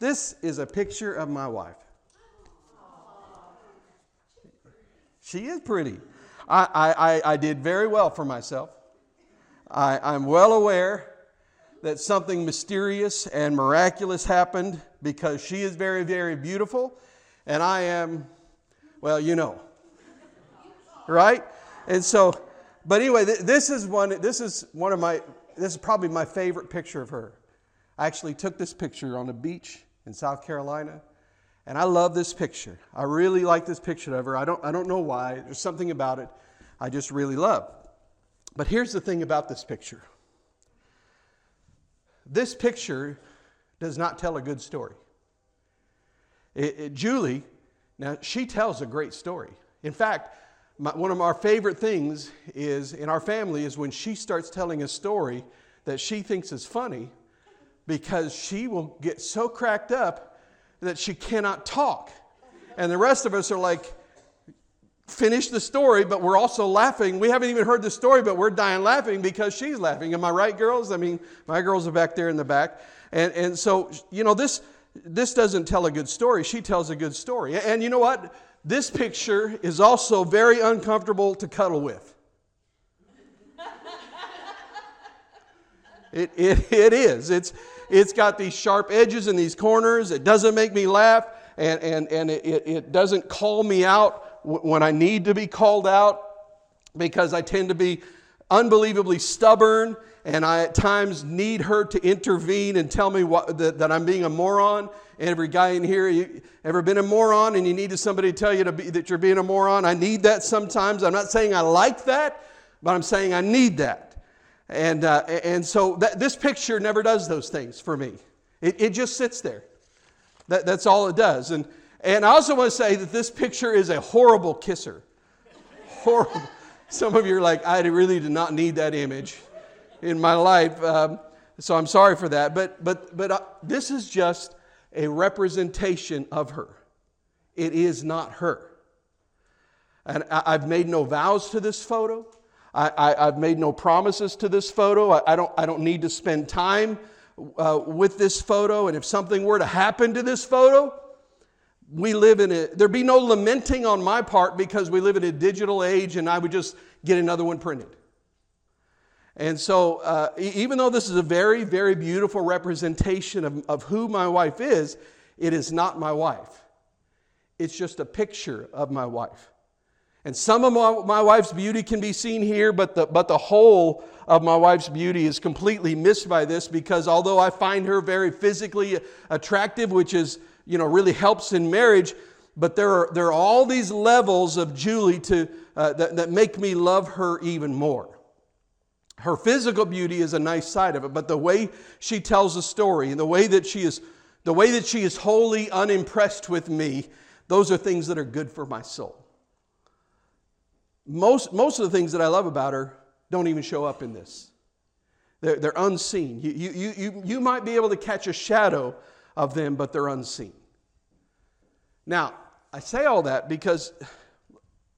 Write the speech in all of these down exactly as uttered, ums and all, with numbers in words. This is a picture of my wife. She is pretty. I, I, I did very well for myself. I, I'm well aware that something mysterious and miraculous happened because she is very, very beautiful. And I am, well, you know, right? And so, but anyway, th- this is one, this is one of my, this is probably my favorite picture of her. I actually took this picture on a beach in South Carolina. And I love this picture. I really like this picture of her. I don't, I don't know why. There's something about it I just really love. But here's the thing about this picture. This picture does not tell a good story. It, it, Julie, now she tells a great story. In fact, my, one of our favorite things is in our family is when she starts telling a story that she thinks is funny, because she will get so cracked up that she cannot talk. And the rest of us are like, finish the story, but we're also laughing. We haven't even heard the story, but we're dying laughing because she's laughing. Am I right, girls? I mean, my girls are back there in the back. And and so, you know, this this doesn't tell a good story. She tells a good story. And you know what? This picture is also very uncomfortable to cuddle with. It it it is. It's It's got these sharp edges and these corners. It doesn't make me laugh, and, and, and it, it doesn't call me out when I need to be called out, because I tend to be unbelievably stubborn, and I at times need her to intervene and tell me what, that, that I'm being a moron. Every guy in here, you ever been a moron and you needed somebody to tell you to be, that you're being a moron? I need that sometimes. I'm not saying I like that, but I'm saying I need that. And uh, and so that, this picture never does those things for me. It it just sits there. That that's all it does. And and I also want to say that this picture is a horrible kisser. Horrible. Some of you are like, I really did not need that image in my life. Um, so I'm sorry for that. But but but uh, this is just a representation of her. It is not her. And I, I've made no vows to this photo. I, I, I've made no promises to this photo. I, I don't. I don't need to spend time uh, with this photo. And if something were to happen to this photo, we live in it. There'd be no lamenting on my part, because we live in a digital age, and I would just get another one printed. And so, uh, even though this is a very, very beautiful representation of, of who my wife is, it is not my wife. It's just a picture of my wife. And some of my, my wife's beauty can be seen here, but the, but the whole of my wife's beauty is completely missed by this, because although I find her very physically attractive, which is, you know, really helps in marriage, but there are, there are all these levels of Julie to, uh, that, that make me love her even more. Her physical beauty is a nice side of it, but the way she tells a story and the way that she is, the way that she is wholly unimpressed with me, those are things that are good for my soul. Most most of the things that I love about her don't even show up in this. They're, they're unseen. You, you, you, you might be able to catch a shadow of them, but they're unseen. Now, I say all that because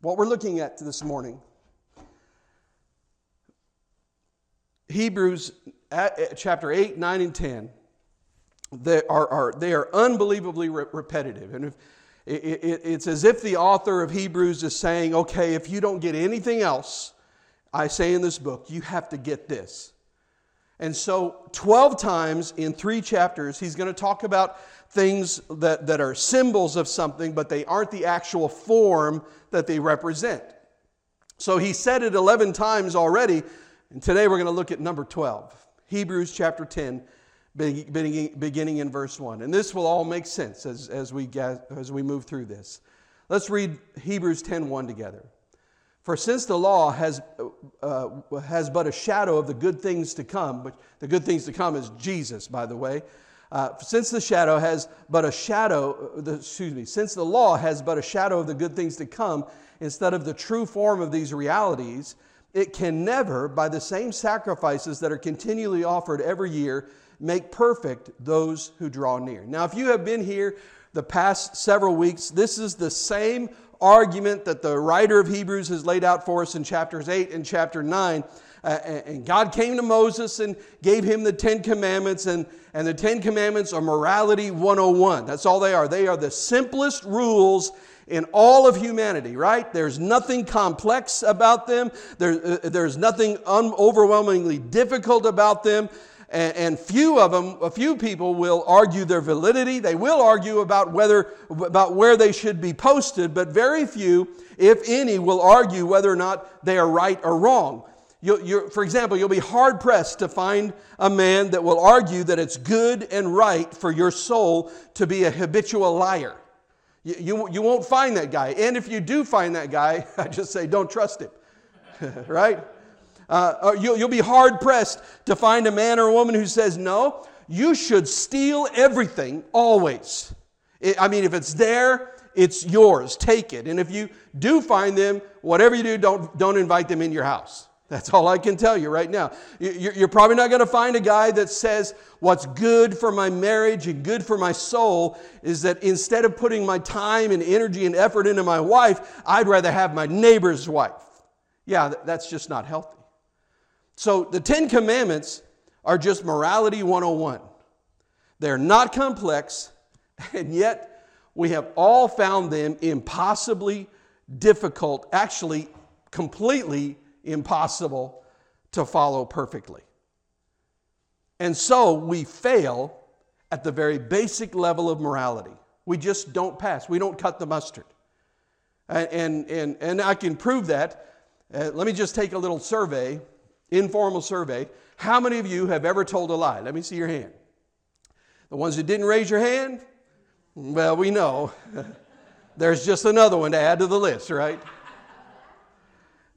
what we're looking at this morning, Hebrews chapter eight, nine, and ten, they are, are, they are unbelievably re- repetitive. And if It, it, it's as if the author of Hebrews is saying, okay, if you don't get anything else I say in this book, you have to get this. And so twelve times in three chapters, he's going to talk about things that, that are symbols of something, but they aren't the actual form that they represent. So he said it eleven times already, and today we're going to look at number twelve. Hebrews chapter ten, beginning in verse one. And this will all make sense as, as, we, as we move through this. Let's read Hebrews ten one together. For since the law has, uh, has but a shadow of the good things to come, which the good things to come is Jesus, by the way. Uh, since the shadow has but a shadow, the, excuse me, since the law has but a shadow of the good things to come, instead of the true form of these realities, it can never, by the same sacrifices that are continually offered every year, make perfect those who draw near. Now, if you have been here the past several weeks, this is the same argument that the writer of Hebrews has laid out for us in chapters eight and chapter nine. uh, and God came to Moses and gave him the Ten Commandments, and, and the Ten Commandments are morality one oh one. That's all they are. They are the simplest rules in all of humanity, right? There's nothing complex about them. There, uh, there's nothing un- overwhelmingly difficult about them. And few of them, a few people will argue their validity. They will argue about whether, about where they should be posted, but very few, if any, will argue whether or not they are right or wrong. You'll, you're, for example, you'll be hard-pressed to find a man that will argue that it's good and right for your soul to be a habitual liar. You, you, you won't find that guy. And if you do find that guy, I just say, don't trust him, right? Uh, you'll, you'll be hard-pressed to find a man or a woman who says, no, you should steal everything always. It, I mean, if it's there, it's yours. Take it. And if you do find them, whatever you do, don't, don't invite them in your house. That's all I can tell you right now. You, you're probably not going to find a guy that says, what's good for my marriage and good for my soul is that instead of putting my time and energy and effort into my wife, I'd rather have my neighbor's wife. Yeah, that's just not healthy. So the Ten Commandments are just morality one oh one. They're not complex, and yet we have all found them impossibly difficult, actually completely impossible to follow perfectly. And so we fail at the very basic level of morality. We just don't pass. We don't cut the mustard. And, and, and I can prove that. Uh, let me just take a little survey. Informal survey. How many of you have ever told a lie? Let me see your hand. The ones that didn't raise your hand? Well, we know. There's just another one to add to the list, right?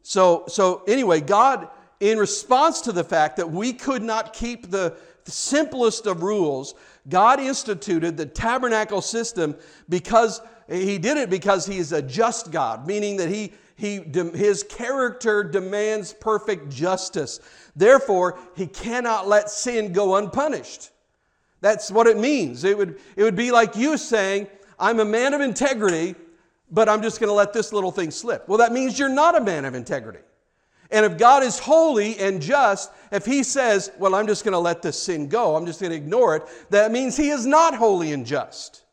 So, so anyway, God, in response to the fact that we could not keep the simplest of rules, God instituted the tabernacle system because He did it because He is a just God, meaning that He He, his character demands perfect justice. Therefore, He cannot let sin go unpunished. That's what it means. It would, it would be like you saying, I'm a man of integrity, but I'm just going to let this little thing slip. Well, that means you're not a man of integrity. And if God is holy and just, if He says, well, I'm just going to let this sin go, I'm just going to ignore it, that means He is not holy and just.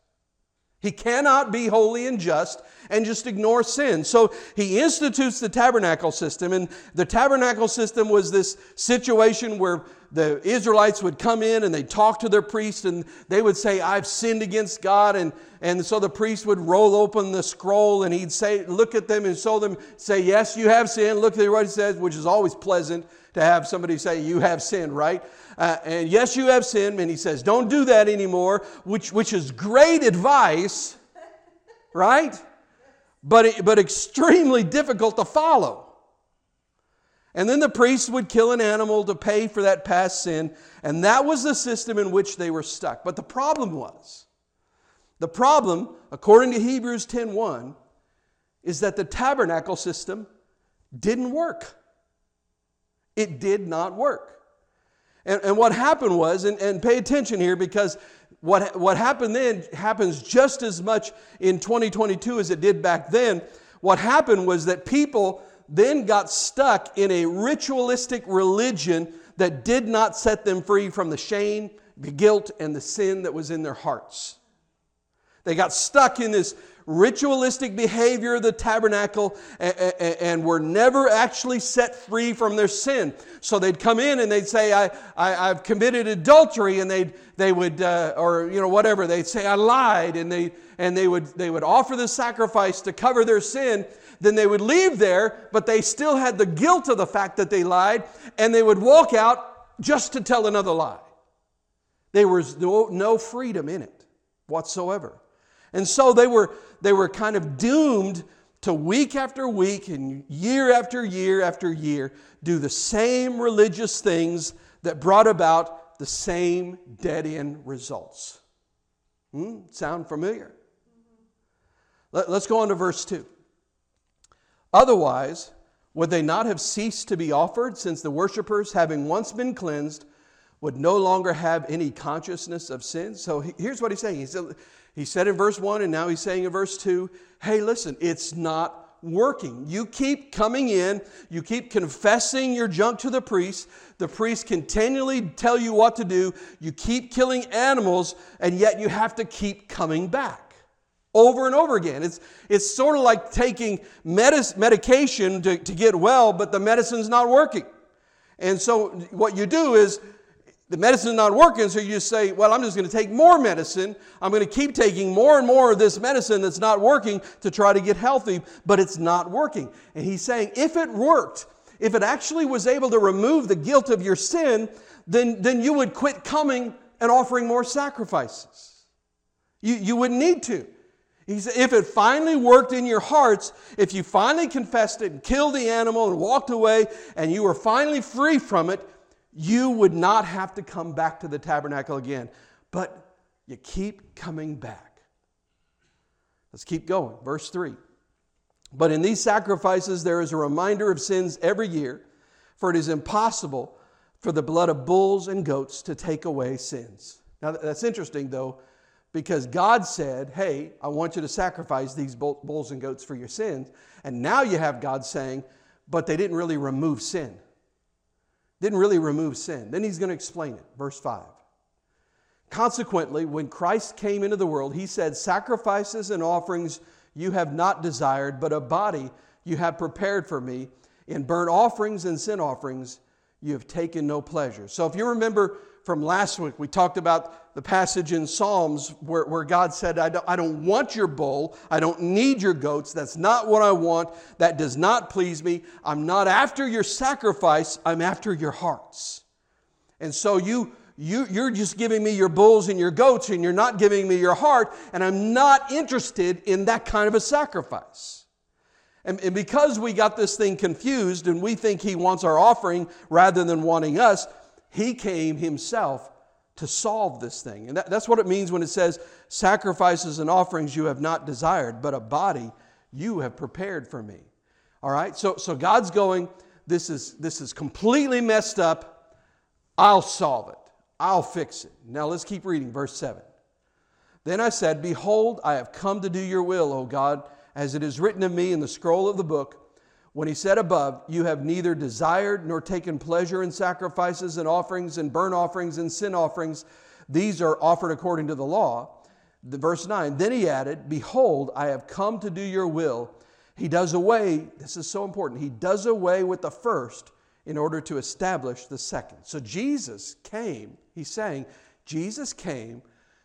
He cannot be holy and just and just ignore sin. So He institutes the tabernacle system. And the tabernacle system was this situation where the Israelites would come in and they'd talk to their priest and they would say, I've sinned against God. And, and so the priest would roll open the scroll and he'd say, look at them and show them, say, yes, you have sinned. Look at what it says, which is always pleasant to have somebody say, you have sinned, right? Uh, and yes, you have sinned. And he says, don't do that anymore, which, which is great advice, right? But, it, but extremely difficult to follow. And then the priest would kill an animal to pay for that past sin. And that was the system in which they were stuck. But the problem was, the problem, according to Hebrews ten one, is that the tabernacle system didn't work. It did not work. And, and what happened was, and, and pay attention here, because what, what happened then happens just as much in twenty twenty-two as it did back then. What happened was that people then got stuck in a ritualistic religion that did not set them free from the shame, the guilt, and the sin that was in their hearts. They got stuck in this ritualistic behavior of the tabernacle and were never actually set free from their sin. So they'd come in and they'd say, I, I, I've committed adultery, and they'd, they would, uh, or you know, whatever, they'd say, I lied, and they and they would they would offer the sacrifice to cover their sin. Then they would leave there, but they still had the guilt of the fact that they lied, and they would walk out just to tell another lie. There was no, no freedom in it whatsoever. And so they were they were kind of doomed to week after week and year after year after year do the same religious things that brought about the same dead-end results. Hmm? Sound familiar? Let, let's go on to verse two. Otherwise, would they not have ceased to be offered, since the worshipers, having once been cleansed, would no longer have any consciousness of sin? So he, here's what he's saying. He said, He said in verse one, and now he's saying in verse two, hey, listen, it's not working. You keep coming in. You keep confessing your junk to the priest. The priest continually tell you what to do. You keep killing animals, and yet you have to keep coming back over and over again. It's, it's sort of like taking medis, medication to, to get well, but the medicine's not working. And so what you do is, the medicine's not working, so you just say, well, I'm just going to take more medicine. I'm going to keep taking more and more of this medicine that's not working to try to get healthy, but it's not working. And he's saying, if it worked, if it actually was able to remove the guilt of your sin, then, then you would quit coming and offering more sacrifices. You, you wouldn't need to. He said, if it finally worked in your hearts, if you finally confessed it and killed the animal and walked away and you were finally free from it, you would not have to come back to the tabernacle again. But you keep coming back. Let's keep going. Verse three. But in these sacrifices there is a reminder of sins every year, for it is impossible for the blood of bulls and goats to take away sins. Now that's interesting though, because God said, hey, I want you to sacrifice these bulls and goats for your sins. And now you have God saying, but they didn't really remove sin. Didn't really remove sin. Then he's going to explain it. Verse five. Consequently, when Christ came into the world, he said, sacrifices and offerings you have not desired, but a body you have prepared for me. In burnt offerings and sin offerings you have taken no pleasure. So if you remember from last week, we talked about the passage in Psalms where, where God said, I don't, I don't want your bull. I don't need your goats. That's not what I want. That does not please me. I'm not after your sacrifice. I'm after your hearts. And so you, you, you're just giving me your bulls and your goats, and you're not giving me your heart, and I'm not interested in that kind of a sacrifice. And, and because we got this thing confused, and we think he wants our offering rather than wanting us, he came himself to solve this thing. And that, that's what it means when it says, sacrifices and offerings you have not desired, but a body you have prepared for me. All right, so, so God's going, this is, this is completely messed up. I'll solve it. I'll fix it. Now let's keep reading verse seven. Then I said, behold, I have come to do your will, O God, as it is written of me in the scroll of the book. When he said above, you have neither desired nor taken pleasure in sacrifices and offerings and burnt offerings and sin offerings. These are offered according to the law. The verse nine, then he added, behold, I have come to do your will. He does away, this is so important, he does away with the first in order to establish the second. So Jesus came, he's saying, Jesus came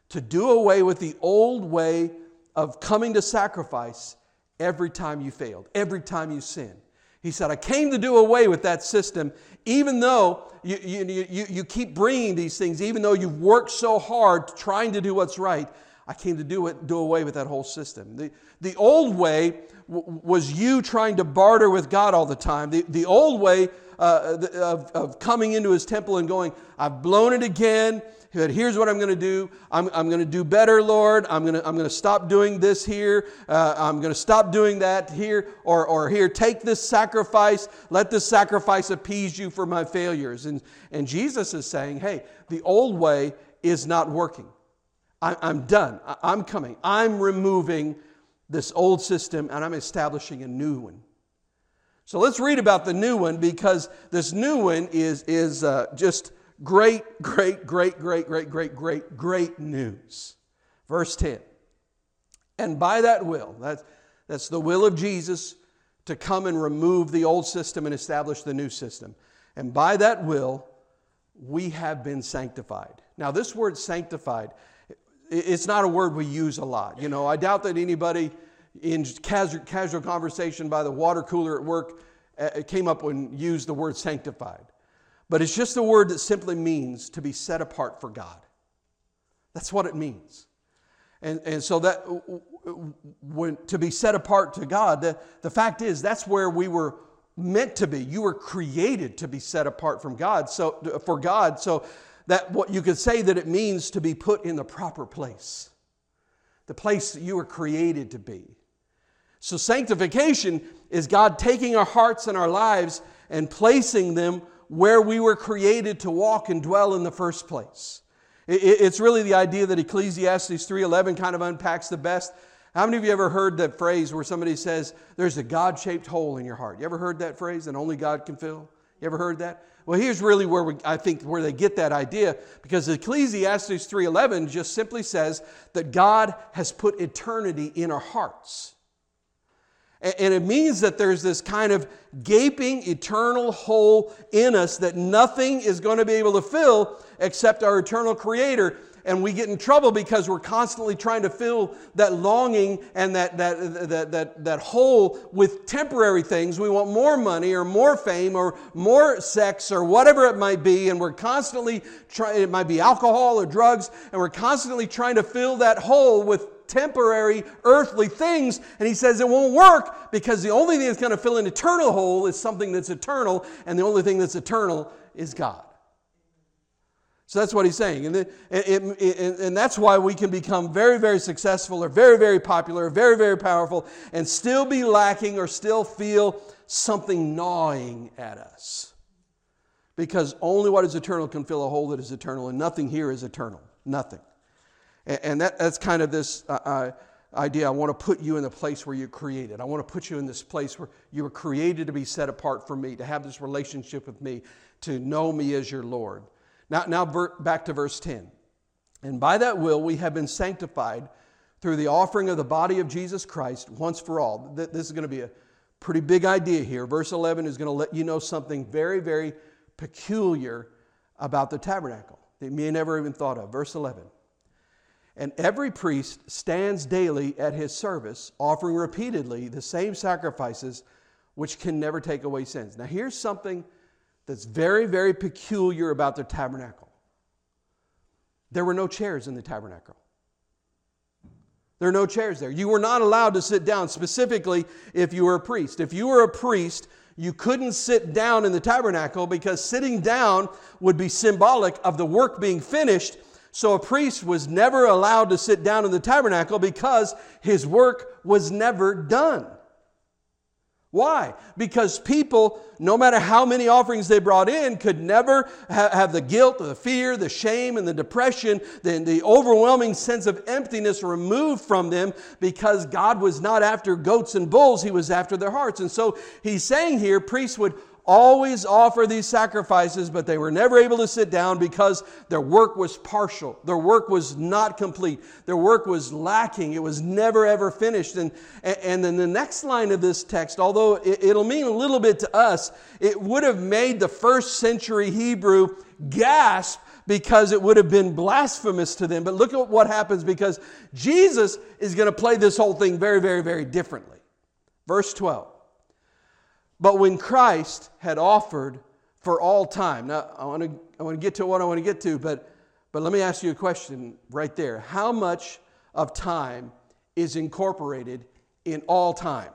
to do away with the old way of coming to sacrifice every time you failed, every time you sinned. He said, I came to do away with that system, even though you, you, you, you keep bringing these things, even though you've worked so hard trying to do what's right. I came to do, it, do away with that whole system. The, the old way w- was you trying to barter with God all the time. The, the old way uh, the, of, of coming into his temple and going, I've blown it again. But here's what I'm going to do. I'm, I'm going to do better, Lord. I'm going to, I'm going to stop doing this here. Uh, I'm going to stop doing that here or, or here. Take this sacrifice. Let this sacrifice appease you for my failures. And, and Jesus is saying, hey, the old way is not working. I, I'm done. I, I'm coming. I'm removing this old system and I'm establishing a new one. So let's read about the new one, because this new one is, is uh, just... Great, great, great, great, great, great, great, great news. Verse ten. And by that will, that's, that's the will of Jesus to come and remove the old system and establish the new system. And by that will, we have been sanctified. Now, this word sanctified, it's not a word we use a lot. You know, I doubt that anybody in casual, casual conversation by the water cooler at work uh, came up and used the word sanctified. But it's just a word that simply means to be set apart for God. That's what it means. And, and so that when, to be set apart to God, the, the fact is that's where we were meant to be. You were created to be set apart from God, so for God. So that what you could say that it means to be put in the proper place, the place that you were created to be. So sanctification is God taking our hearts and our lives and placing them where we were created to walk and dwell in the first place. It's really the idea that Ecclesiastes three eleven kind of unpacks the best. How many of you ever heard that phrase where somebody says, there's a God-shaped hole in your heart? You ever heard that phrase, that only God can fill? You ever heard that? Well, here's really where we, I think where they get that idea, because Ecclesiastes three eleven just simply says that God has put eternity in our hearts. And it means that there's this kind of gaping eternal hole in us that nothing is going to be able to fill except our eternal Creator. And we get in trouble because we're constantly trying to fill that longing and that, that, that, that, that hole with temporary things. We want more money or more fame or more sex or whatever it might be. And we're constantly trying, it might be alcohol or drugs, and we're constantly trying to fill that hole with temporary earthly things. And he says it won't work, because the only thing that's going to fill an eternal hole is something that's eternal. And the only thing that's eternal is God. So that's what he's saying. And, it, it, it, and that's why we can become very, very successful or very, very popular or very, very powerful and still be lacking or still feel something gnawing at us. Because only what is eternal can fill a hole that is eternal, and nothing here is eternal. Nothing. And, and that, that's kind of this uh, idea. I want to put you in the place where you're created. I want to put you in this place where you were created to be set apart for me, to have this relationship with me, to know me as your Lord. Now, now back to verse ten. And by that will we have been sanctified through the offering of the body of Jesus Christ once for all. This is going to be a pretty big idea here. Verse eleven is going to let you know something very, very peculiar about the tabernacle that you may never even thought of. Verse eleven. And every priest stands daily at his service, offering repeatedly the same sacrifices which can never take away sins. Now here's something that's very, very peculiar about the tabernacle. There were no chairs in the tabernacle. There are no chairs there. You were not allowed to sit down, specifically if you were a priest. If you were a priest, you couldn't sit down in the tabernacle, because sitting down would be symbolic of the work being finished. So a priest was never allowed to sit down in the tabernacle because his work was never done. Why? Because people, no matter how many offerings they brought in, could never ha- have the guilt, the fear, the shame, and the depression, the, the overwhelming sense of emptiness removed from them, because God was not after goats and bulls. He was after their hearts. And so he's saying here, priests would always offer these sacrifices, but they were never able to sit down because their work was partial. Their work was not complete. Their work was lacking. It was never, ever finished. And, and then the next line of this text, although it'll mean a little bit to us, it would have made the first century Hebrew gasp, because it would have been blasphemous to them. But look at what happens, because Jesus is going to play this whole thing very, very, very differently. Verse twelve. But when Christ had offered for all time. Now, I want to I want to get to what I want to get to, but, but let me ask you a question right there. How much of time is incorporated in all time?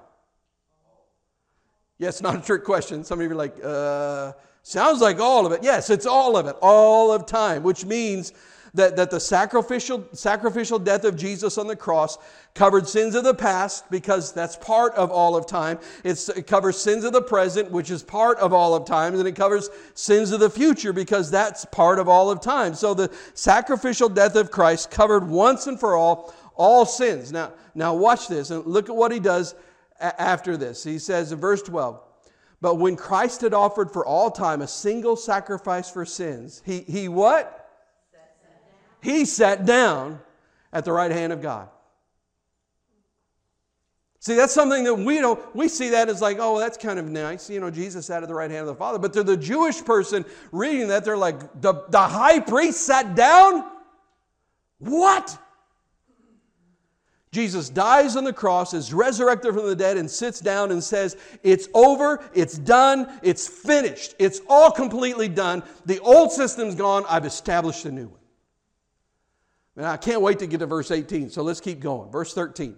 Yes, yeah, not a trick question. Some of you are like, uh, sounds like all of it. Yes, it's all of it, all of time, which means that, that the sacrificial, sacrificial death of Jesus on the cross covered sins of the past, because that's part of all of time. It's, it covers sins of the present, which is part of all of time. And it covers sins of the future, because that's part of all of time. So the sacrificial death of Christ covered once and for all, all sins. Now, now watch this and look at what he does a- after this. He says in verse twelve, but when Christ had offered for all time a single sacrifice for sins, he, he what? He sat down at the right hand of God. See, that's something that we don't, we see that as like, oh, that's kind of nice. You know, Jesus sat at the right hand of the Father. But to the Jewish person reading that, they're like, the, the high priest sat down? What? Jesus dies on the cross, is resurrected from the dead, and sits down and says, it's over, it's done, it's finished. It's all completely done. The old system's gone. I've established a new one. And I can't wait to get to verse eighteen, so let's keep going. Verse thirteen.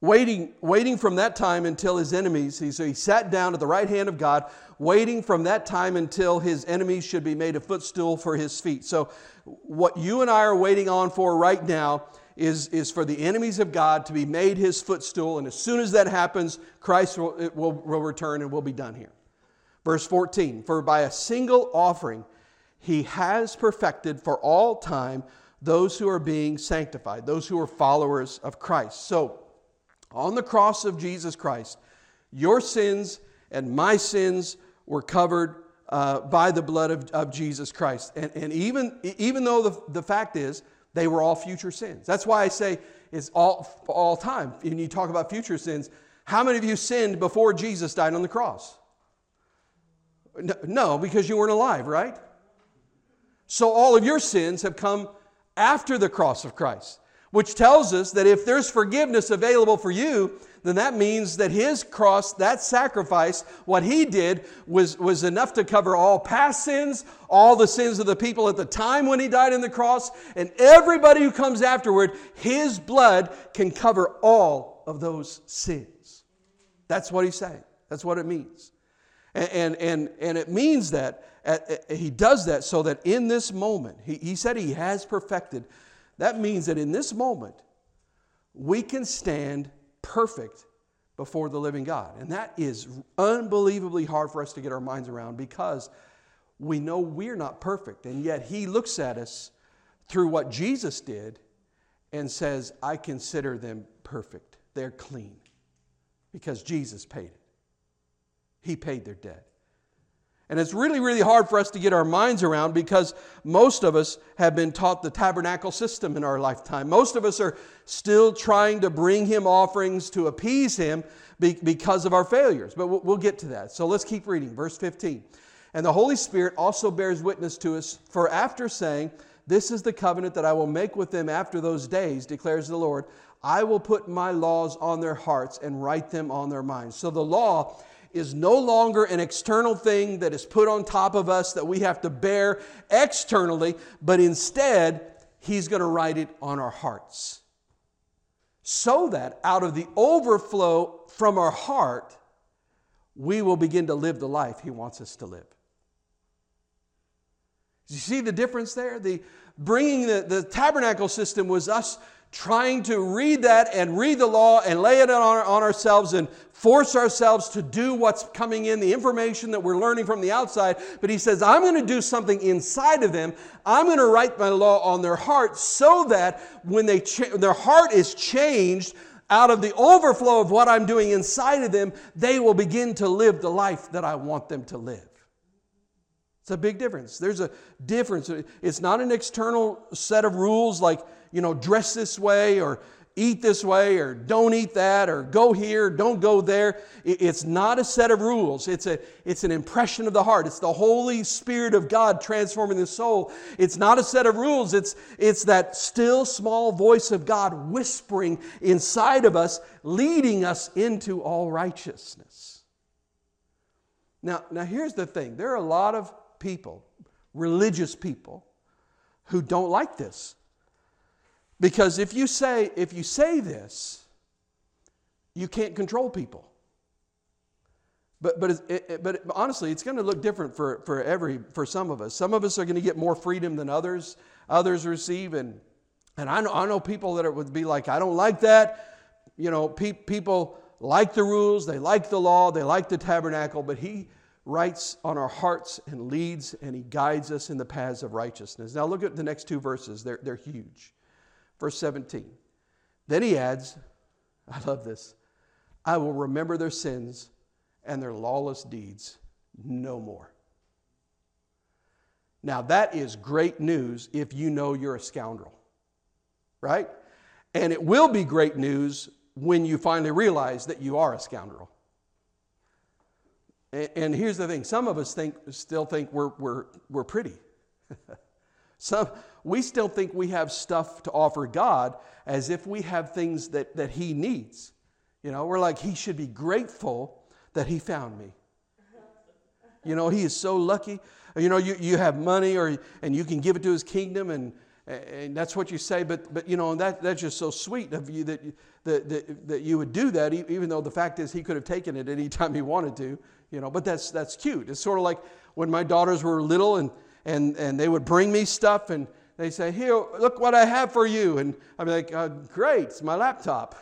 Waiting, waiting from that time until his enemies, he, so he sat down at the right hand of God, waiting from that time until his enemies should be made a footstool for his feet. So what you and I are waiting on for right now is, is for the enemies of God to be made his footstool. And as soon as that happens, Christ will, it will, will return and we'll be done here. Verse fourteen. For by a single offering, he has perfected for all time those who are being sanctified, those who are followers of Christ. So, on the cross of Jesus Christ, your sins and my sins were covered uh, by the blood of, of Jesus Christ. And, and even, even though the, the fact is, they were all future sins. That's why I say it's all, all time. When you talk about future sins, how many of you sinned before Jesus died on the cross? No, because you weren't alive, right? So all of your sins have come after the cross of Christ, which tells us that if there's forgiveness available for you, then that means that his cross, that sacrifice, what he did was, was enough to cover all past sins, all the sins of the people at the time when he died on the cross, and everybody who comes afterward, his blood can cover all of those sins. That's what he's saying. That's what it means. And, and, and it means that at, at, he does that so that in this moment, he, he said he has perfected. That means that in this moment, we can stand perfect before the living God. And that is unbelievably hard for us to get our minds around because we know we're not perfect. And yet he looks at us through what Jesus did and says, I consider them perfect. They're clean because Jesus paid it. He paid their debt. And it's really, really hard for us to get our minds around because most of us have been taught the tabernacle system in our lifetime. Most of us are still trying to bring him offerings to appease him because of our failures. But we'll get to that. So let's keep reading. Verse fifteen. And the Holy Spirit also bears witness to us, for after saying, this is the covenant that I will make with them after those days, declares the Lord, I will put my laws on their hearts and write them on their minds. So the law is no longer an external thing that is put on top of us that we have to bear externally, but instead, he's going to write it on our hearts. So that out of the overflow from our heart, we will begin to live the life he wants us to live. You see the difference there? The bringing the, the tabernacle system was us trying to read that and read the law and lay it on, on ourselves and force ourselves to do what's coming in, the information that we're learning from the outside. But he says, I'm going to do something inside of them. I'm going to write my law on their heart so that when they cha- their heart is changed out of the overflow of what I'm doing inside of them, they will begin to live the life that I want them to live. It's a big difference. There's a difference. It's not an external set of rules like, you know, dress this way or eat this way or don't eat that or go here, don't go there. It's not a set of rules. It's a it's an impression of the heart. It's the Holy Spirit of God transforming the soul. It's not a set of rules. It's it's that still small voice of God whispering inside of us, leading us into all righteousness. Now, now here's the thing. There are a lot of people, religious people, who don't like this. Because if you say, if you say this, you can't control people. But but it, it, but honestly, it's going to look different for, for every for some of us. Some of us are going to get more freedom than others. Others receive, and and I know I know people that it would be like, I don't like that. You know, pe- people like the rules, they like the law, they like the tabernacle, but he writes on our hearts and leads and he guides us in the paths of righteousness. Now look at the next two verses. They're, they're huge. Verse seventeen. Then he adds, I love this, I will remember their sins and their lawless deeds no more. Now that is great news if you know you're a scoundrel, right? And it will be great news when you finally realize that you are a scoundrel. And here's the thing. Some of us think, still think we're, we're, we're pretty. Some, we still think we have stuff to offer God as if we have things that, that he needs. You know, we're like, he should be grateful that he found me. You know, he is so lucky. You know, you, you have money or and you can give it to his kingdom and and that's what you say. But, but you know, that that's just so sweet of you that, that, that, that you would do that, even though the fact is he could have taken it any time he wanted to. You know, but that's that's cute. It's sort of like when my daughters were little and and and they would bring me stuff and they say, "Here, look what I have for you." And I'm like, uh, "Great, it's my laptop."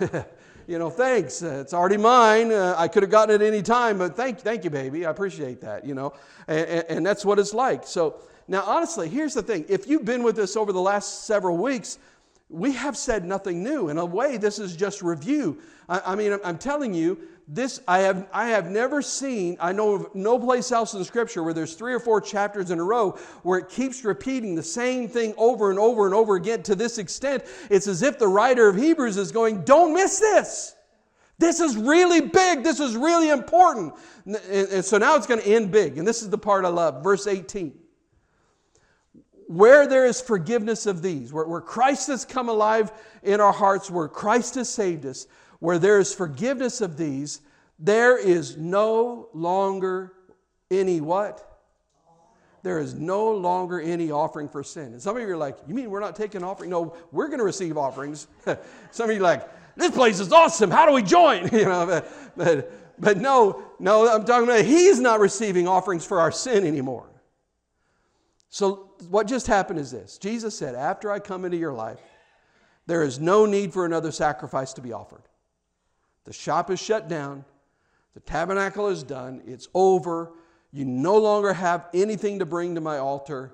You know, thanks. Uh, it's already mine. Uh, I could have gotten it any time, but thank thank you, baby. I appreciate that. You know, and, and, and that's what it's like. So Now, honestly, here's the thing. If you've been with us over the last several weeks, we have said nothing new. In a way, this is just review. I, I mean, I'm telling you, this I have I have never seen, I know of no place else in Scripture where there's three or four chapters in a row where it keeps repeating the same thing over and over and over again to this extent. It's as if the writer of Hebrews is going, don't miss this. This is really big. This is really important. And, and so now it's going to end big. And this is the part I love. Verse eighteen. Where there is forgiveness of these, where, where Christ has come alive in our hearts, where Christ has saved us, where there is forgiveness of these, there is no longer any what? There is no longer any offering for sin. And some of you are like, you mean we're not taking offering? No, we're going to receive offerings. Some of you are like, this place is awesome. How do we join? You know, but, but, but no, no, I'm talking about he's not receiving offerings for our sin anymore. So what just happened is this. Jesus said, after I come into your life, there is no need for another sacrifice to be offered. The shop is shut down. The tabernacle is done. It's over. You no longer have anything to bring to my altar.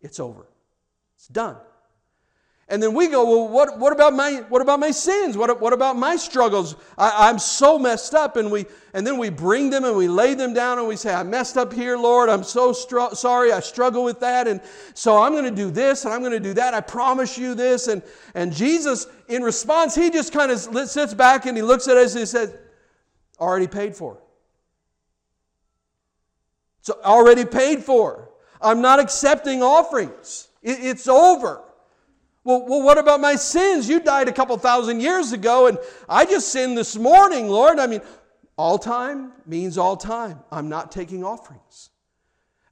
It's over. It's done. And then we go, well, what, what about my what about my sins? What, what about my struggles? I, I'm so messed up. And we and then we bring them and we lay them down and we say, I messed up here, Lord. I'm so str- sorry. I struggle with that. And so I'm going to do this and I'm going to do that. I promise you this. And, and Jesus, in response, he just kind of sits back and he looks at us and he says, already paid for. It's already paid for. I'm not accepting offerings. It, it's over. Well, well, what about my sins? You died a couple thousand years ago, and I just sinned this morning, Lord. I mean, all time means all time. I'm not taking offerings.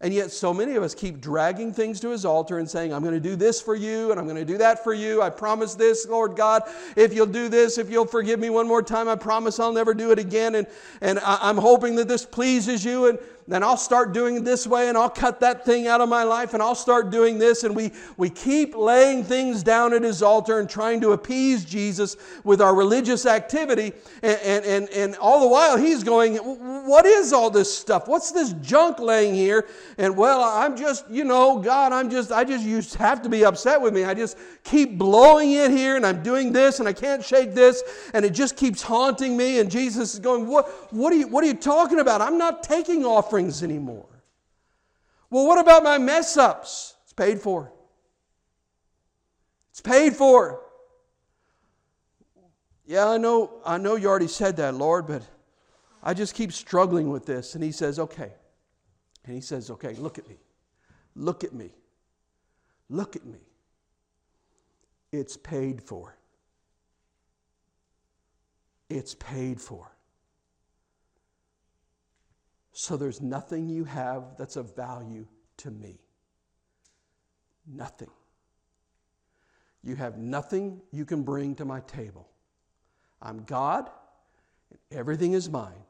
And yet so many of us keep dragging things to his altar and saying, I'm going to do this for you, and I'm going to do that for you. I promise this, Lord God, if you'll do this, if you'll forgive me one more time, I promise I'll never do it again. And, and I'm hoping that this pleases you, and then I'll start doing it this way, and I'll cut that thing out of my life, and I'll start doing this. And we, we keep laying things down at his altar and trying to appease Jesus with our religious activity. And, and, and, and all the while he's going, what is all this stuff? What's this junk laying here? And well, I'm just, you know, God, I'm just, I just, you have to be upset with me. I just keep blowing it here, and I'm doing this, and I can't shake this, and it just keeps haunting me. And Jesus is going, what, what are you, what are you talking about? I'm not taking offerings anymore. Well, what about my mess ups? It's paid for. It's paid for. Yeah, I know, I know you already said that, Lord, but I just keep struggling with this. And he says, okay. And he says, okay, look at me. Look at me. Look at me. It's paid for. It's paid for. So there's nothing you have that's of value to me. Nothing. You have nothing you can bring to my table. I'm God, and everything is mine.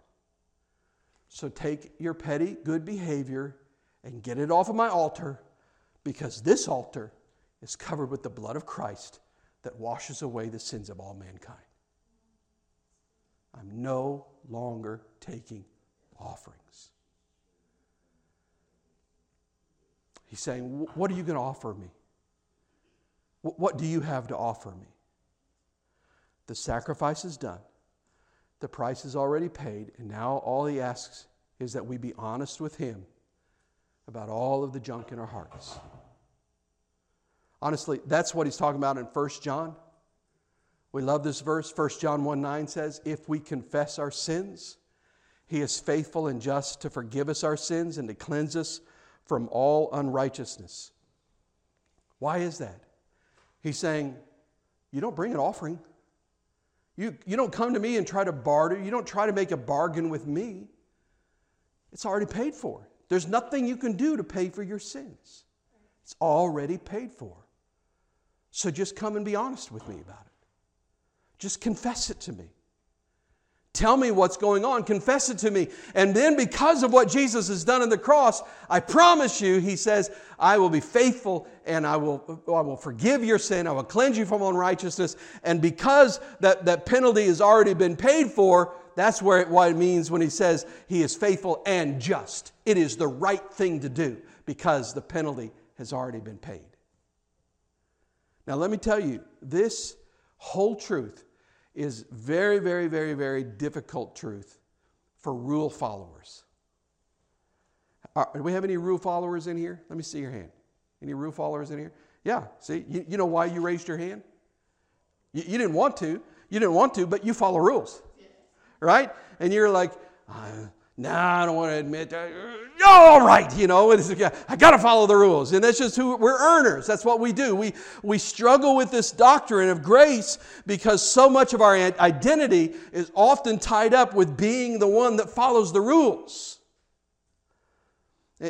So take your petty good behavior and get it off of my altar, because this altar is covered with the blood of Christ that washes away the sins of all mankind. I'm no longer taking offerings. He's saying, what are you going to offer me? What do you have to offer me? The sacrifice is done. The price is already paid. And now all he asks is that we be honest with him about all of the junk in our hearts. Honestly, that's what he's talking about in First John. We love this verse. First John one nine says, if we confess our sins, he is faithful and just to forgive us our sins and to cleanse us from all unrighteousness. Why is that? He's saying, you don't bring an offering. You, you don't come to me and try to barter. You don't try to make a bargain with me. It's already paid for. There's nothing you can do to pay for your sins. It's already paid for. So just come and be honest with me about it. Just confess it to me. Tell me what's going on. Confess it to me. And then because of what Jesus has done on the cross, I promise you, he says, I will be faithful and I will, I will forgive your sin. I will cleanse you from unrighteousness. And because that, that penalty has already been paid for, that's where it, what it means when he says he is faithful and just. It is the right thing to do because the penalty has already been paid. Now, let me tell you, this whole truth is very, very, very, very difficult truth for rule followers. Are, do we have any rule followers in here? Let me see your hand. Any rule followers in here? Yeah, see, you, you know why you raised your hand? You, you didn't want to. You didn't want to, but you follow rules, right? And you're like, uh, nah, I don't want to admit that. Uh, all right, you know, it's, yeah, I got to follow the rules. And that's just who, we're earners. That's what we do. We, we struggle with this doctrine of grace because so much of our identity is often tied up with being the one that follows the rules.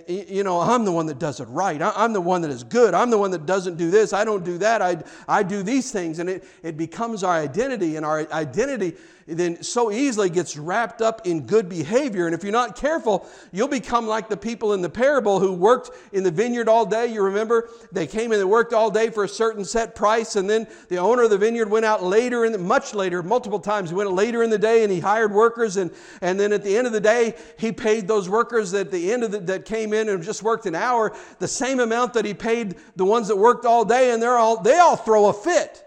You know, I'm the one that does it right. I'm the one that is good. I'm the one that doesn't do this. I don't do that. I, I do these things. And it, it becomes our identity. And our identity then so easily gets wrapped up in good behavior. And if you're not careful, you'll become like the people in the parable who worked in the vineyard all day. You remember? They came and they worked all day for a certain set price. And then the owner of the vineyard went out later, in the, much later, multiple times. He went later in the day and he hired workers. And, and then at the end of the day, he paid those workers at the end of the, that came Came in and just worked an hour, the same amount that he paid the ones that worked all day, and they're all they all throw a fit.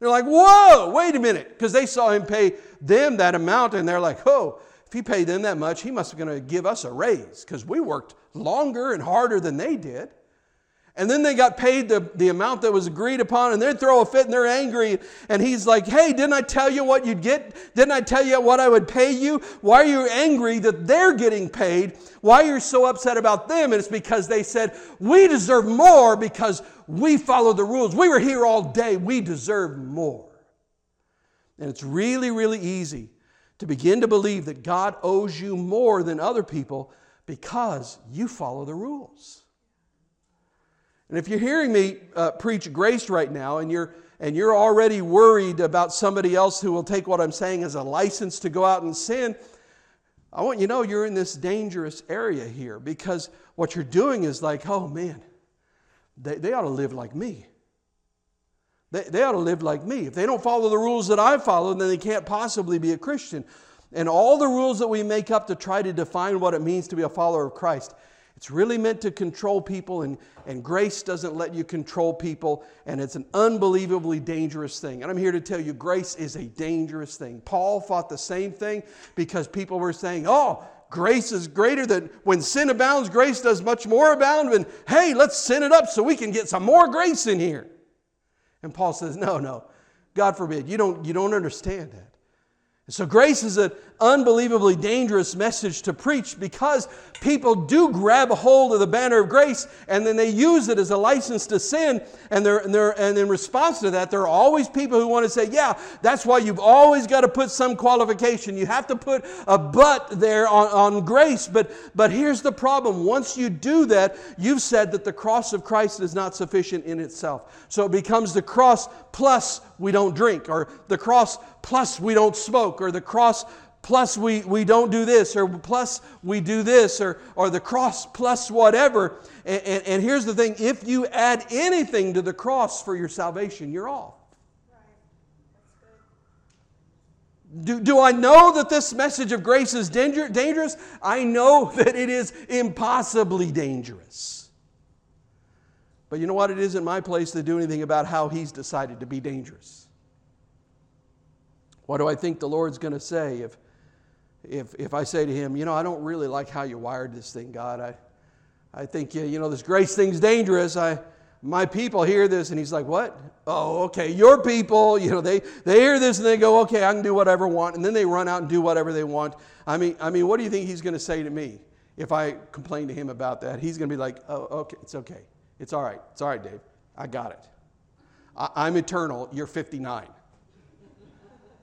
They're like, whoa, wait a minute, because they saw him pay them that amount, and they're like, oh, if he paid them that much, he must be going to give us a raise because we worked longer and harder than they did. And then they got paid the, the amount that was agreed upon, and they'd throw a fit and they're angry. And he's like, hey, didn't I tell you what you'd get? Didn't I tell you what I would pay you? Why are you angry that they're getting paid? Why are you so upset about them? And it's because they said, we deserve more because we followed the rules. We were here all day. We deserve more. And it's really, really easy to begin to believe that God owes you more than other people because you follow the rules. And if you're hearing me uh, preach grace right now and you're and you're already worried about somebody else who will take what I'm saying as a license to go out and sin, I want you to know you're in this dangerous area here, because what you're doing is like, oh man, they, they ought to live like me. They, they ought to live like me. If they don't follow the rules that I follow, then they can't possibly be a Christian. And all the rules that we make up to try to define what it means to be a follower of Christ, it's really meant to control people, and, and grace doesn't let you control people, and it's an unbelievably dangerous thing. And I'm here to tell you, grace is a dangerous thing. Paul fought the same thing because people were saying, oh, grace is greater than, when sin abounds, grace does much more abound, and hey, let's sin it up so we can get some more grace in here. And Paul says, no, no, God forbid, you don't, you don't understand that. So grace is an unbelievably dangerous message to preach because people do grab a hold of the banner of grace and then they use it as a license to sin. And, they're, and, they're, and in response to that, there are always people who want to say, yeah, that's why you've always got to put some qualification. You have to put a but there on, on grace. But, but here's the problem. Once you do that, you've said that the cross of Christ is not sufficient in itself. So it becomes the cross plus we don't drink, or the cross plus we don't smoke, or the cross plus we, we don't do this, or plus we do this, or, or the cross plus whatever. And, and, and here's the thing, if you add anything to the cross for your salvation, you're off. Do, do I know that this message of grace is danger, dangerous? I know that it is impossibly dangerous. But you know what? It isn't my place to do anything about how he's decided to be dangerous. What do I think the Lord's going to say if, if, if I say to him, you know, I don't really like how you wired this thing, God. I, I think, you, you know, this grace thing's dangerous. I, my people hear this. And he's like, what? Oh, okay, your people, you know, they, they hear this and they go, okay, I can do whatever I want. And then they run out and do whatever they want. I mean, I mean, what do you think he's going to say to me if I complain to him about that? He's going to be like, oh, okay, it's okay. It's all right. It's all right, Dave. I got it. I, I'm eternal. You're fifty-nine.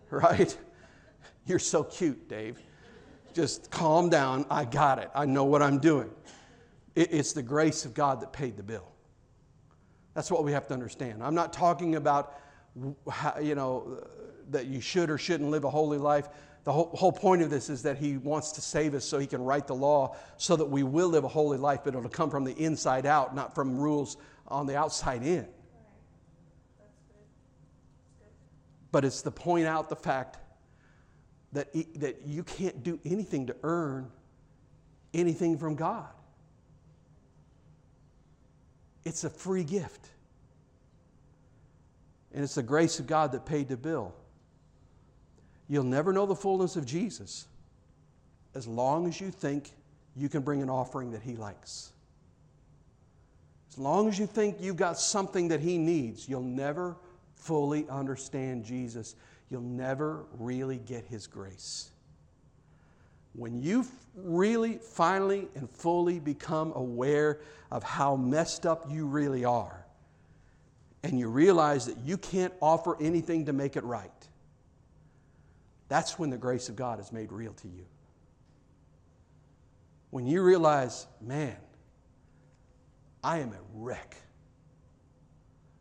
Right? You're so cute, Dave. Just calm down. I got it. I know what I'm doing. It, it's the grace of God that paid the bill. That's what we have to understand. I'm not talking about, how, you know, that you should or shouldn't live a holy life. The whole, whole point of this is that he wants to save us so he can write the law so that we will live a holy life, but it'll come from the inside out, not from rules on the outside in. Right. That's good. That's good. But it's to point out the fact that, he, that you can't do anything to earn anything from God. It's a free gift. And it's the grace of God that paid the bill. You'll never know the fullness of Jesus as long as you think you can bring an offering that He likes. As long as you think you've got something that He needs, you'll never fully understand Jesus. You'll never really get His grace. When you really, finally, and fully become aware of how messed up you really are, and you realize that you can't offer anything to make it right, that's when the grace of God is made real to you. When you realize, man, I am a wreck.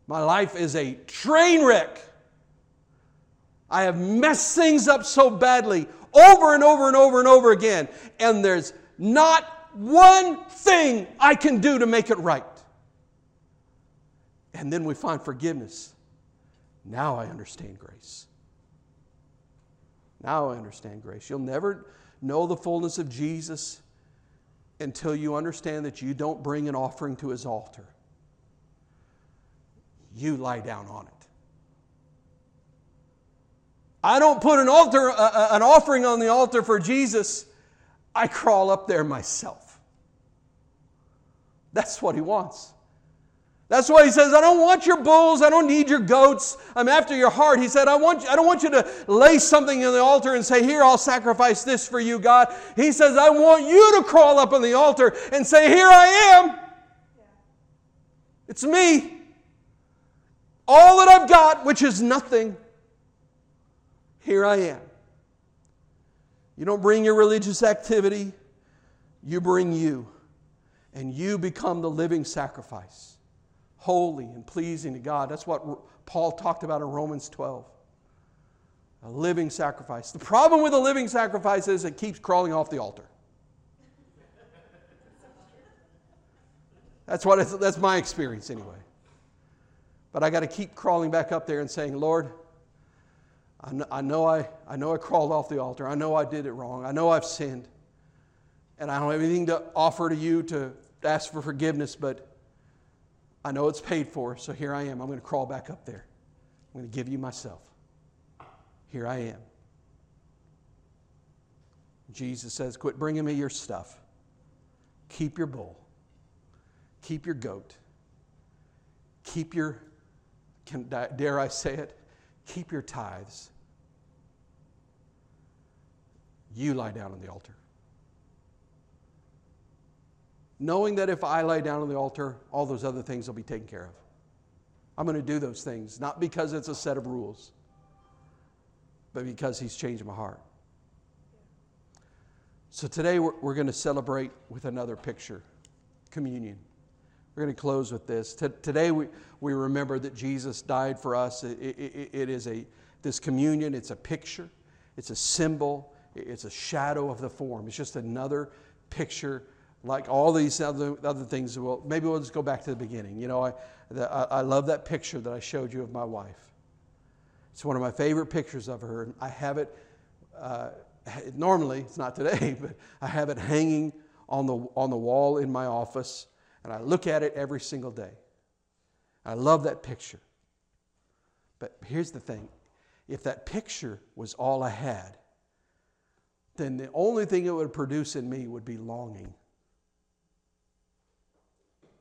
My life is a train wreck. I have messed things up so badly over and over and over and over again. And there's not one thing I can do to make it right. And then we find forgiveness. Now I understand grace. Now I understand grace. You'll never know the fullness of Jesus until you understand that you don't bring an offering to His altar. You lie down on it. I don't put an altar, uh, an offering on the altar for Jesus. I crawl up there myself. That's what He wants. That's why He says, I don't want your bulls. I don't need your goats. I'm after your heart. He said, I want, I don't want you to lay something on the altar and say, here, I'll sacrifice this for you, God. He says, I want you to crawl up on the altar and say, here I am. Yeah. It's me. All that I've got, which is nothing. Here I am. You don't bring your religious activity. You bring you. And you become the living sacrifice. Holy and pleasing to God. That's what Paul talked about in Romans twelve. A living sacrifice. The problem with a living sacrifice is it keeps crawling off the altar. That's what it's, that's my experience anyway. But I got to keep crawling back up there and saying, Lord, I know, I know I I know I crawled off the altar. I know I did it wrong. I know I've sinned. And I don't have anything to offer to you to ask for forgiveness, but I know it's paid for, so here I am. I'm going to crawl back up there. I'm going to give you myself. Here I am. Jesus says, quit bringing me your stuff. Keep your bull. Keep your goat. Keep your, can, dare I say it, keep your tithes. You lie down on the altar. Knowing that if I lie down on the altar, all those other things will be taken care of. I'm going to do those things, not because it's a set of rules, but because He's changed my heart. So today we're, we're going to celebrate with another picture, communion. We're going to close with this. T- today we, we remember that Jesus died for us. It, it, it is a this communion. It's a picture. It's a symbol. It's a shadow of the form. It's just another picture, like all these other other things. Well, maybe we'll just go back to the beginning. You know, I, the, I I love that picture that I showed you of my wife. It's one of my favorite pictures of her. I have it. Uh, normally, it's not today, but I have it hanging on the on the wall in my office. And I look at it every single day. I love that picture. But here's the thing. If that picture was all I had, then the only thing it would produce in me would be longing.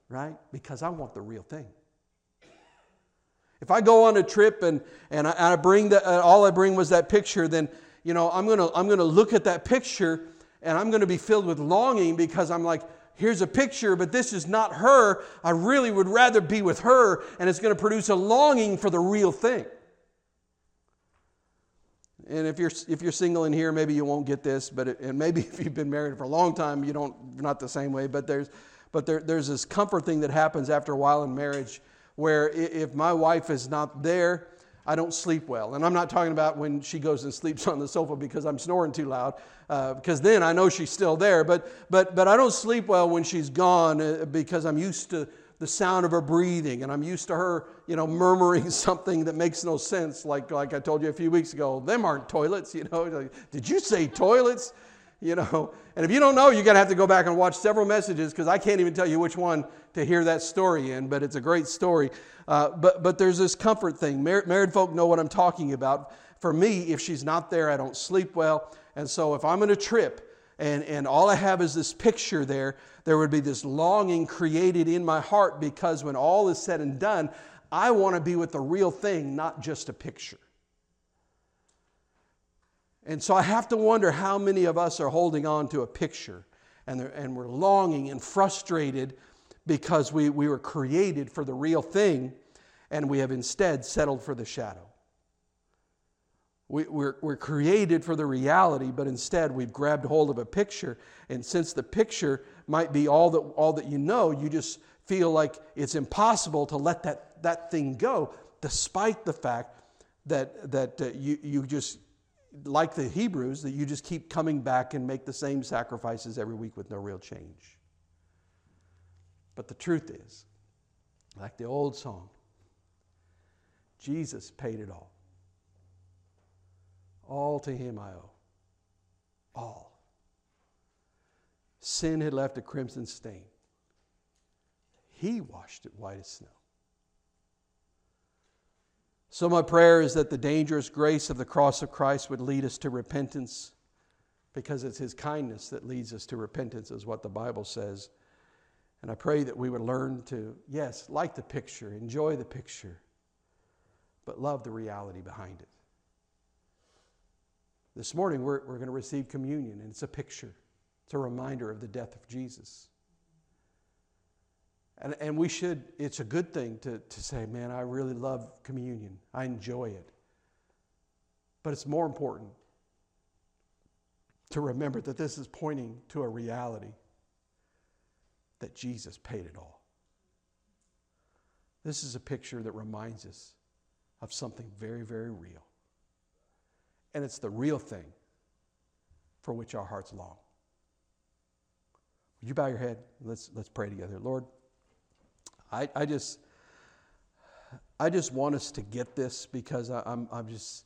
Right? Because I want the real thing. If I go on a trip and, and, I, and I bring the, uh, all I bring was that picture, then you know I'm gonna I'm gonna look at that picture and I'm gonna be filled with longing because I'm like, here's a picture, but this is not her. I really would rather be with her, and it's going to produce a longing for the real thing. And if you're if you're single in here, maybe you won't get this, but it, and maybe if you've been married for a long time, you don't you're not the same way. But there's but there, there's this comfort thing that happens after a while in marriage, where if my wife is not there, I don't sleep well. And I'm not talking about when she goes and sleeps on the sofa because I'm snoring too loud, uh, because then I know she's still there. But but but I don't sleep well when she's gone because I'm used to the sound of her breathing and I'm used to her, you know, murmuring something that makes no sense. Like like I told you a few weeks ago, them aren't toilets, you know. Did you say toilets? you know. And if you don't know, you're going to have to go back and watch several messages, because I can't even tell you which one to hear that story in, but it's a great story. Uh, but, but there's this comfort thing. Mar- married folk know what I'm talking about. For me, if she's not there, I don't sleep well. And so if I'm on a trip and, and all I have is this picture there, there would be this longing created in my heart, because when all is said and done, I want to be with the real thing, not just a picture. And so I have to wonder how many of us are holding on to a picture, and, and we're longing and frustrated because we, we were created for the real thing, and we have instead settled for the shadow. We, we're, we're created for the reality, but instead we've grabbed hold of a picture. And since the picture might be all that, all that you know, you just feel like it's impossible to let that, that thing go, despite the fact that, that uh, you, you just... like the Hebrews, that you just keep coming back and make the same sacrifices every week with no real change. But the truth is, like the old song, Jesus paid it all. All to Him I owe. All. Sin had left a crimson stain. He washed it white as snow. So my prayer is that the dangerous grace of the cross of Christ would lead us to repentance, because it's His kindness that leads us to repentance, is what the Bible says. And I pray that we would learn to, yes, like the picture, enjoy the picture, but love the reality behind it. This morning we're, we're going to receive communion, and it's a picture. It's a reminder of the death of Jesus. And, and we should, it's a good thing to, to say, man, I really love communion. I enjoy it. But it's more important to remember that this is pointing to a reality that Jesus paid it all. This is a picture that reminds us of something very, very real. And it's the real thing for which our hearts long. Would you bow your head? Let's, let's pray together. Lord, I, I just, I just want us to get this, because I, I'm, I'm just,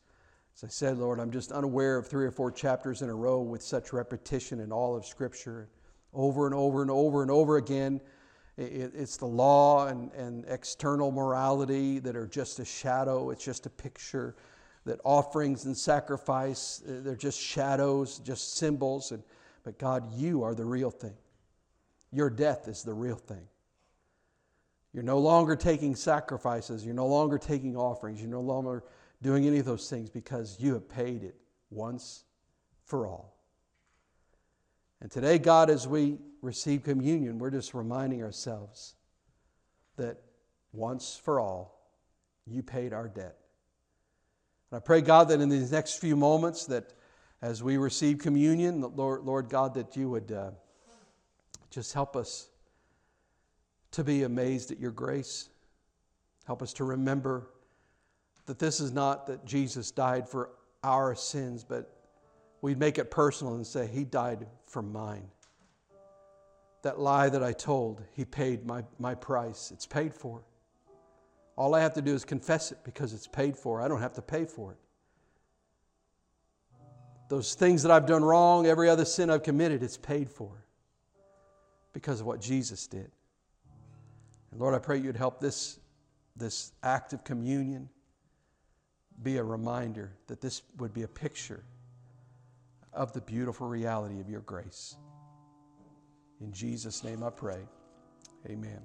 as I said, Lord, I'm just unaware of three or four chapters in a row with such repetition in all of Scripture, over and over and over and over again. It, it's the law and, and external morality that are just a shadow. It's just a picture. That offerings and sacrifice, they're just shadows, just symbols. And but God, You are the real thing. Your death is the real thing. You're no longer taking sacrifices. You're no longer taking offerings. You're no longer doing any of those things, because You have paid it once for all. And today, God, as we receive communion, we're just reminding ourselves that once for all, You paid our debt. And I pray, God, that in these next few moments, that as we receive communion, Lord, Lord God, that You would uh, just help us to be amazed at Your grace. Help us to remember that this is not that Jesus died for our sins, but we make it personal and say, He died for mine. That lie that I told, He paid my, my price. It's paid for. All I have to do is confess it, because it's paid for. I don't have to pay for it. Those things that I've done wrong, every other sin I've committed, it's paid for because of what Jesus did. And Lord, I pray You'd help this, this act of communion be a reminder that this would be a picture of the beautiful reality of Your grace. In Jesus' name I pray. Amen.